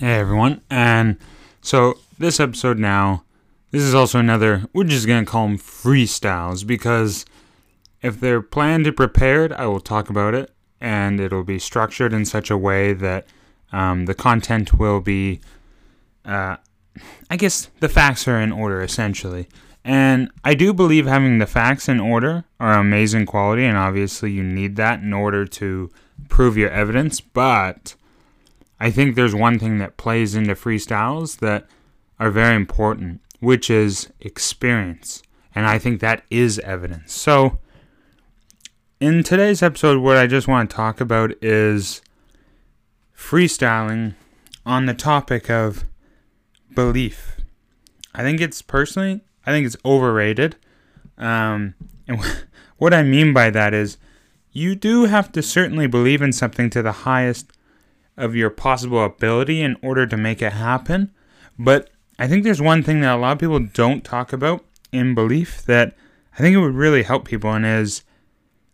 Hey everyone, and so this episode now, this is also another, we're just going to call them freestyles, because if they're planned and prepared, I will talk about it, and it'll be structured in such a way that the content will be, I guess the facts are in order, essentially. And I do believe having the facts in order are amazing quality, and obviously you need that in order to prove your evidence, but I think there's one thing that plays into freestyles that are very important, which is experience. And I think that is evidence. So in today's episode, what I just want to talk about is freestyling on the topic of belief. I think it's overrated. And what I mean by that is you do have to certainly believe in something to the highest of your possible ability in order to make it happen. But I think there's one thing that a lot of people don't talk about in belief that I think it would really help people, and is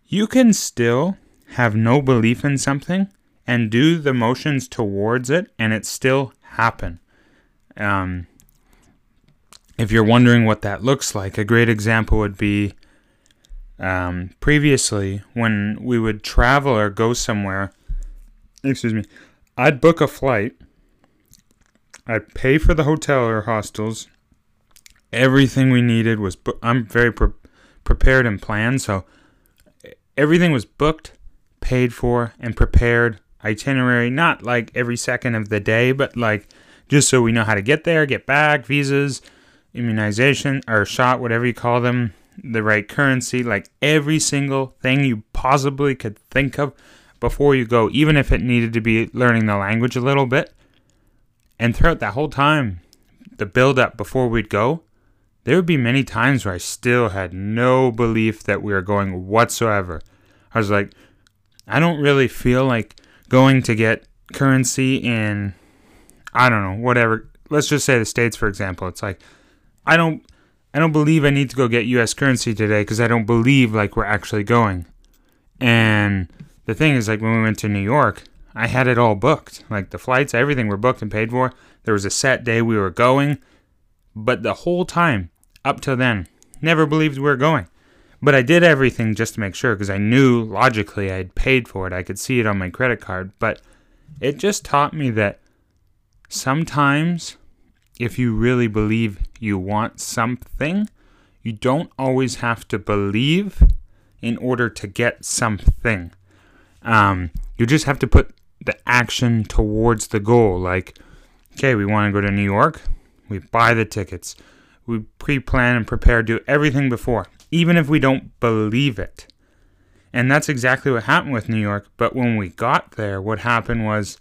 you can still have no belief in something and do the motions towards it and it still happen. If you're wondering what that looks like, a great example would be previously when we would travel or go somewhere, I'd book a flight, I'd pay for the hotel or hostels, everything we needed was booked. I'm very prepared and planned, so everything was booked, paid for, and prepared, itinerary, not like every second of the day, but like just so we know how to get there, get back, visas, immunization, or shot, whatever you call them, the right currency, like every single thing you possibly could think of before you go, even if it needed to be learning the language a little bit. And throughout that whole time, the build-up before we'd go, there would be many times where I still had no belief that we were going whatsoever. I was like, I don't really feel like going to get currency in, I don't know, whatever. Let's just say the States, for example. It's like, I don't believe I need to go get U.S. currency today because I don't believe like we're actually going. And the thing is, like, when we went to New York, I had it all booked. Like, the flights, everything were booked and paid for. There was a set day we were going. But the whole time, up till then, never believed we were going. But I did everything just to make sure, because I knew, logically, I had paid for it. I could see it on my credit card. But it just taught me that sometimes, if you really believe you want something, you don't always have to believe in order to get something. You just have to put the action towards the goal. Like, okay, we want to go to New York. We buy the tickets. We pre-plan and prepare, do everything before, even if we don't believe it. And that's exactly what happened with New York. But when we got there, what happened was,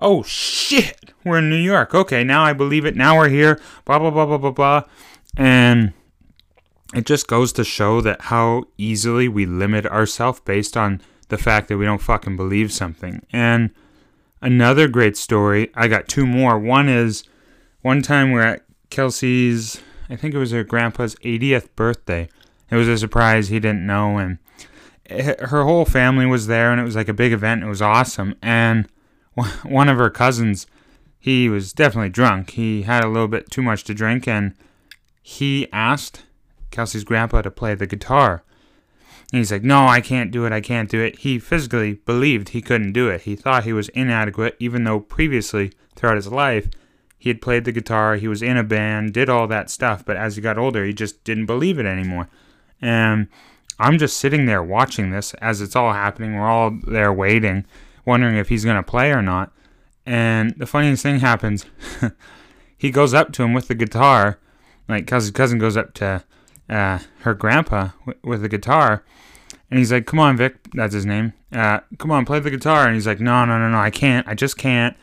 oh shit, we're in New York. Okay, now I believe it. Now we're here. Blah, blah, blah, blah, blah, blah. And it just goes to show that how easily we limit ourselves based on the fact that we don't fucking believe something. And another great story, I got two more. One is, one time we're at Kelsey's, I think it was her grandpa's 80th birthday. It was a surprise, he didn't know, and her whole family was there, and it was like a big event, it was awesome. And one of her cousins, he was definitely drunk, he had a little bit too much to drink, and he asked Kelsey's grandpa to play the guitar. And he's like, no, I can't do it. He physically believed he couldn't do it. He thought he was inadequate, even though previously, throughout his life, he had played the guitar, he was in a band, did all that stuff, but as he got older, he just didn't believe it anymore. And I'm just sitting there watching this as it's all happening. We're all there waiting, wondering if he's going to play or not. And the funniest thing happens. He goes up to him with the guitar. Like, his cousin goes up to her grandpa with the guitar, and he's like, come on, Vic, that's his name, come on, play the guitar. And he's like, no, I just can't.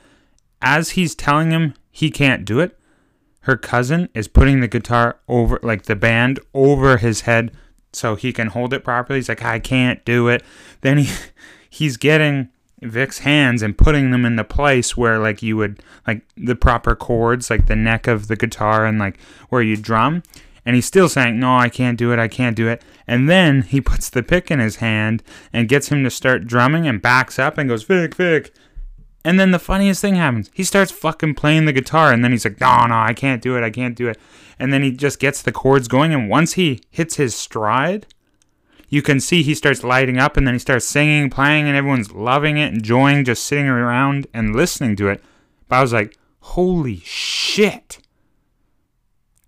As he's telling him he can't do it, her cousin is putting the guitar over, like the band over his head so he can hold it properly. He's like, I can't do it. Then he's getting Vic's hands and putting them in the place where, like, you would, like, the proper chords, like the neck of the guitar and like where you drum. And he's still saying, no, I can't do it. And then he puts the pick in his hand and gets him to start drumming and backs up and goes, Vic. And then the funniest thing happens. He starts fucking playing the guitar, and then he's like, no, I can't do it, I can't do it. And then he just gets the chords going, and once he hits his stride, you can see he starts lighting up, and then he starts singing, playing, and everyone's loving it, enjoying, just sitting around and listening to it. But I was like, holy shit.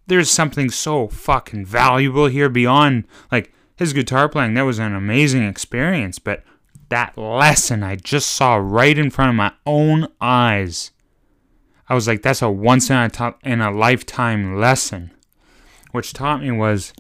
There's something so fucking valuable here beyond, like, his guitar playing. That was an amazing experience, but that lesson I just saw right in front of my own eyes. I was like, that's a once-in-a-lifetime lesson. Which taught me was,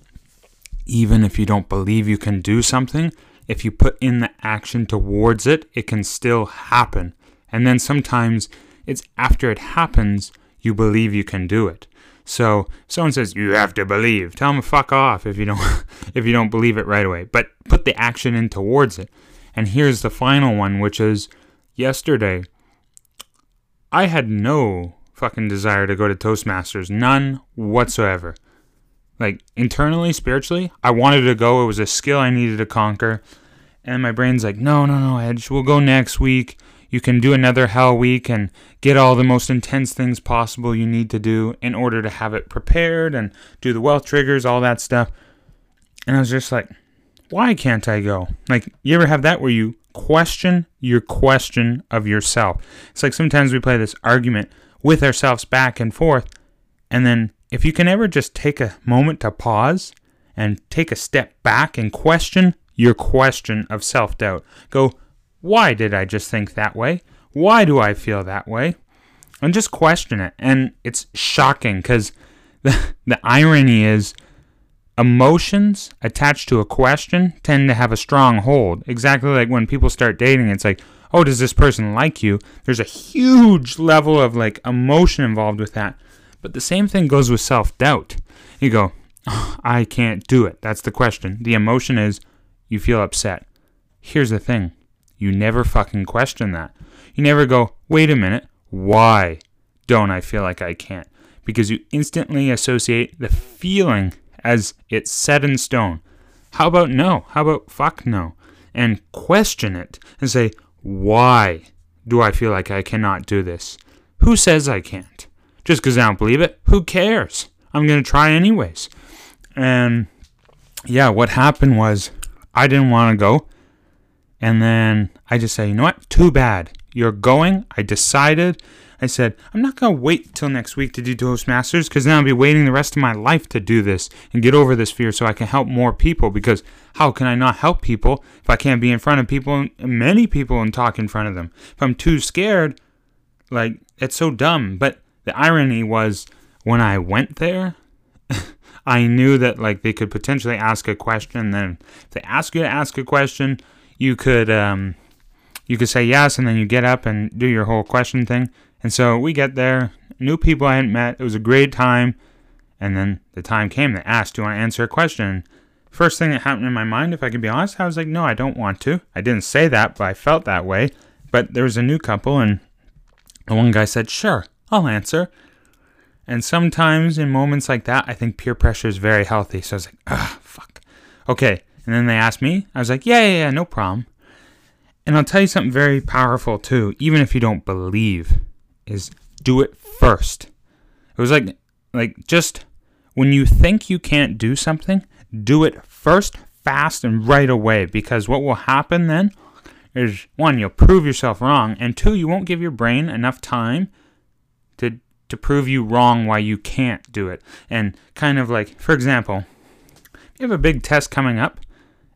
even if you don't believe you can do something, if you put in the action towards it, it can still happen. And then sometimes it's after it happens, you believe you can do it. So if someone says, you have to believe, tell them to fuck off if you don't believe it right away. But put the action in towards it. And here's the final one, which is yesterday, I had no fucking desire to go to Toastmasters. None whatsoever. Like, internally, spiritually, I wanted to go. It was a skill I needed to conquer. And my brain's like, no, Edge, we'll go next week. You can do another hell week and get all the most intense things possible you need to do in order to have it prepared and do the wealth triggers, all that stuff. And I was just like, why can't I go? Like, you ever have that where you question your question of yourself? It's like sometimes we play this argument with ourselves back and forth. And then if you can ever just take a moment to pause and take a step back and question your question of self-doubt. Go, why did I just think that way? Why do I feel that way? And just question it. And it's shocking because the irony is emotions attached to a question tend to have a strong hold. Exactly like when people start dating, it's like, oh, does this person like you? There's a huge level of like emotion involved with that. But the same thing goes with self-doubt. You go, oh, I can't do it. That's the question. The emotion is you feel upset. Here's the thing. You never fucking question that. You never go, wait a minute, why don't I feel like I can't? Because you instantly associate the feeling as it's set in stone. How about no? How about fuck no? And question it and say, why do I feel like I cannot do this? Who says I can't? Just because I don't believe it, who cares? I'm going to try anyways. And yeah, what happened was I didn't want to go. And then I just said, you know what? Too bad. You're going. I decided. I said, I'm not going to wait till next week to do Toastmasters because then I'll be waiting the rest of my life to do this and get over this fear so I can help more people, because how can I not help people if I can't be in front of people, many people, and talk in front of them? If I'm too scared, like, it's so dumb. But the irony was when I went there, I knew that, like, they could potentially ask a question. Then if they ask you to ask a question, you could say yes, and then you get up and do your whole question thing. And so we get there, new people I hadn't met. It was a great time. And then the time came. They asked, do you want to answer a question? First thing that happened in my mind, if I can be honest, I was like, no, I don't want to. I didn't say that, but I felt that way. But there was a new couple, and the one guy said, sure, I'll answer. And sometimes in moments like that, I think peer pressure is very healthy. So I was like, ah, fuck. Okay. And then they asked me. I was like, yeah, no problem. And I'll tell you something very powerful too, even if you don't believe, is do it first. It was like just when you think you can't do something, do it first, fast, and right away. Because what will happen then is, one, you'll prove yourself wrong. And two, you won't give your brain enough time to prove you wrong why you can't do it. And kind of like, for example, you have a big test coming up.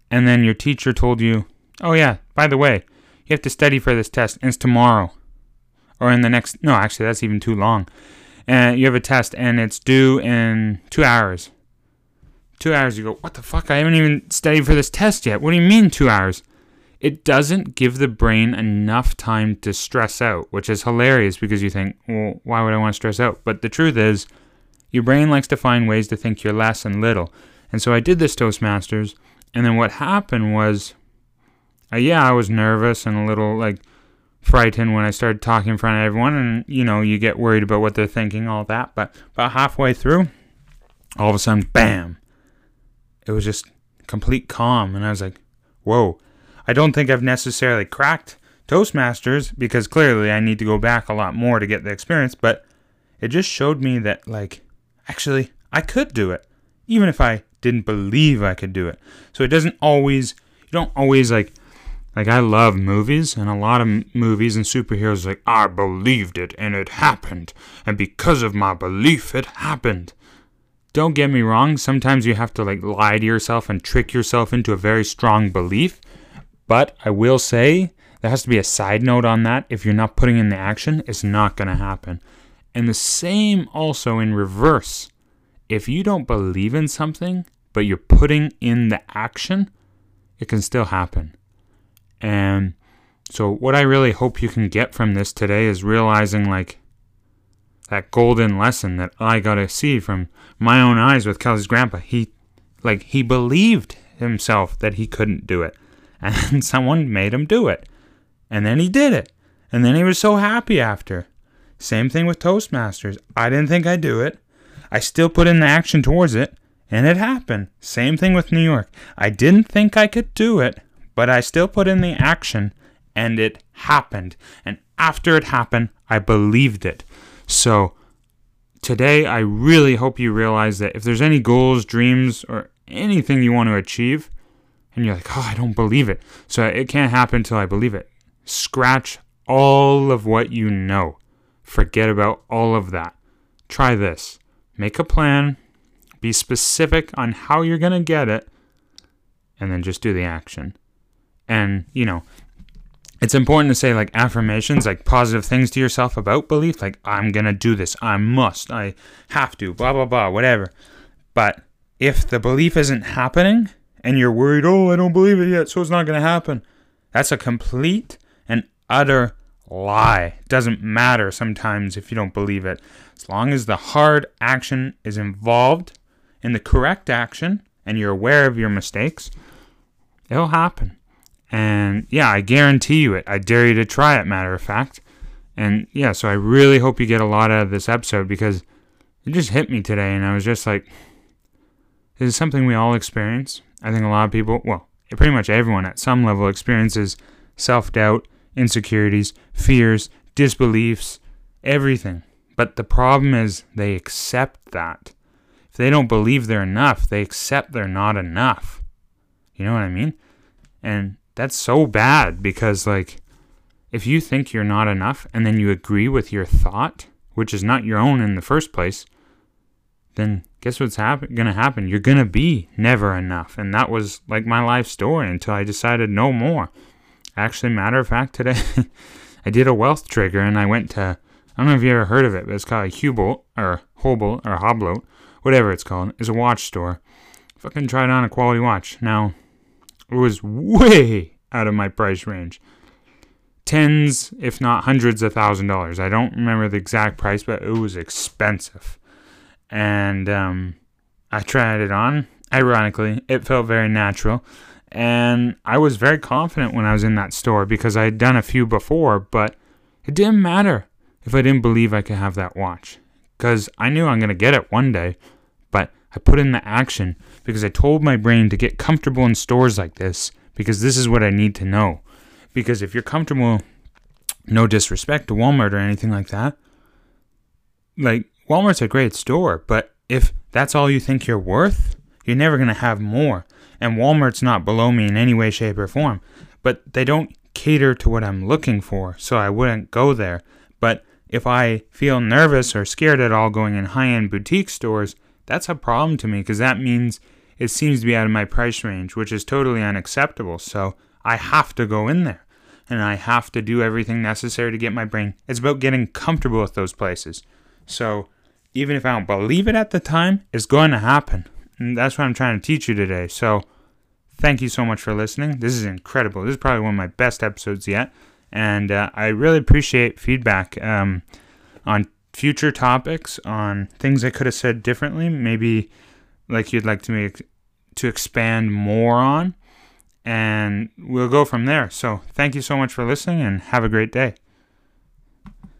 And then your teacher told you, oh yeah, by the way, you have to study for this test, and it's tomorrow. Or in the next, no, actually that's even too long. And you have a test and it's due in 2 hours. 2 hours, you go, what the fuck? I haven't even studied for this test yet. What do you mean 2 hours? It doesn't give the brain enough time to stress out, which is hilarious because you think, well, why would I want to stress out? But the truth is, your brain likes to find ways to think you're less and little. And so I did this Toastmasters, and then what happened was, I was nervous and a little, like, frightened when I started talking in front of everyone, and, you know, you get worried about what they're thinking, all that, but about halfway through, all of a sudden, bam, it was just complete calm, and I was like, whoa, I don't think I've necessarily cracked Toastmasters, because clearly I need to go back a lot more to get the experience, but it just showed me that, like, actually, I could do it, even if I didn't believe I could do it. So it doesn't always, you don't always, like I love movies, and a lot of movies and superheroes, like, I believed it, and it happened, and because of my belief, it happened. Don't get me wrong, sometimes you have to, like, lie to yourself and trick yourself into a very strong belief, but I will say, there has to be a side note on that. If you're not putting in the action, it's not going to happen. And the same also in reverse. If you don't believe in something, but you're putting in the action, it can still happen. And so what I really hope you can get from this today is realizing, like, that golden lesson that I got to see from my own eyes with Kelly's grandpa. He believed himself that he couldn't do it. And someone made him do it. And then he did it. And then he was so happy after. Same thing with Toastmasters. I didn't think I'd do it. I still put in the action towards it. And it happened. Same thing with New York. I didn't think I could do it. But I still put in the action. And it happened. And after it happened, I believed it. So today, I really hope you realize that if there's any goals, dreams, or anything you want to achieve, and you're like, oh, I don't believe it, so it can't happen till I believe it. Scratch all of what you know. Forget about all of that. Try this. Make a plan. Be specific on how you're going to get it. And then just do the action. And, you know, it's important to say, like, affirmations, like positive things to yourself about belief. Like, I'm going to do this. I must. I have to. Blah, blah, blah. Whatever. But if the belief isn't happening and you're worried, oh, I don't believe it yet, so it's not going to happen. That's a complete and utter lie. It doesn't matter sometimes if you don't believe it. As long as the hard action is involved in the correct action and you're aware of your mistakes, it'll happen. And yeah, I guarantee you it. I dare you to try it, matter of fact. And yeah, so I really hope you get a lot out of this episode, because it just hit me today and I was just like, this is something we all experience. I think a lot of people, well, pretty much everyone at some level experiences self-doubt, insecurities, fears, disbeliefs, everything. But the problem is they accept that. If they don't believe they're enough, they accept they're not enough. You know what I mean? And that's so bad, because, like, if you think you're not enough and then you agree with your thought, which is not your own in the first place, then guess what's going to happen? You're going to be never enough. And that was, like, my life story until I decided no more. Actually, matter of fact, today I did a wealth trigger and I went to, I don't know if you ever heard of it, but it's called a Hoblo, whatever it's called. It's a watch store. Fucking tried on a quality watch. Now, it was way out of my price range. Tens, if not hundreds of $1,000s. I don't remember the exact price, but it was expensive. And I tried it on. Ironically, it felt very natural. And I was very confident when I was in that store because I had done a few before, but it didn't matter if I didn't believe I could have that watch, because I knew I'm going to get it one day, but I put in the action because I told my brain to get comfortable in stores like this, because this is what I need to know. Because if you're comfortable, no disrespect to Walmart or anything like that, like, Walmart's a great store, but if that's all you think you're worth, you're never going to have more. And Walmart's not below me in any way, shape, or form. But they don't cater to what I'm looking for, so I wouldn't go there. But if I feel nervous or scared at all going in high-end boutique stores, that's a problem to me, because that means it seems to be out of my price range, which is totally unacceptable. So I have to go in there, and I have to do everything necessary to get my brain. It's about getting comfortable with those places. So even if I don't believe it at the time, it's going to happen. And that's what I'm trying to teach you today. So thank you so much for listening. This is incredible. This is probably one of my best episodes yet. And I really appreciate feedback on future topics, on things I could have said differently, maybe like you'd like me to expand more on. And we'll go from there. So thank you so much for listening, and have a great day.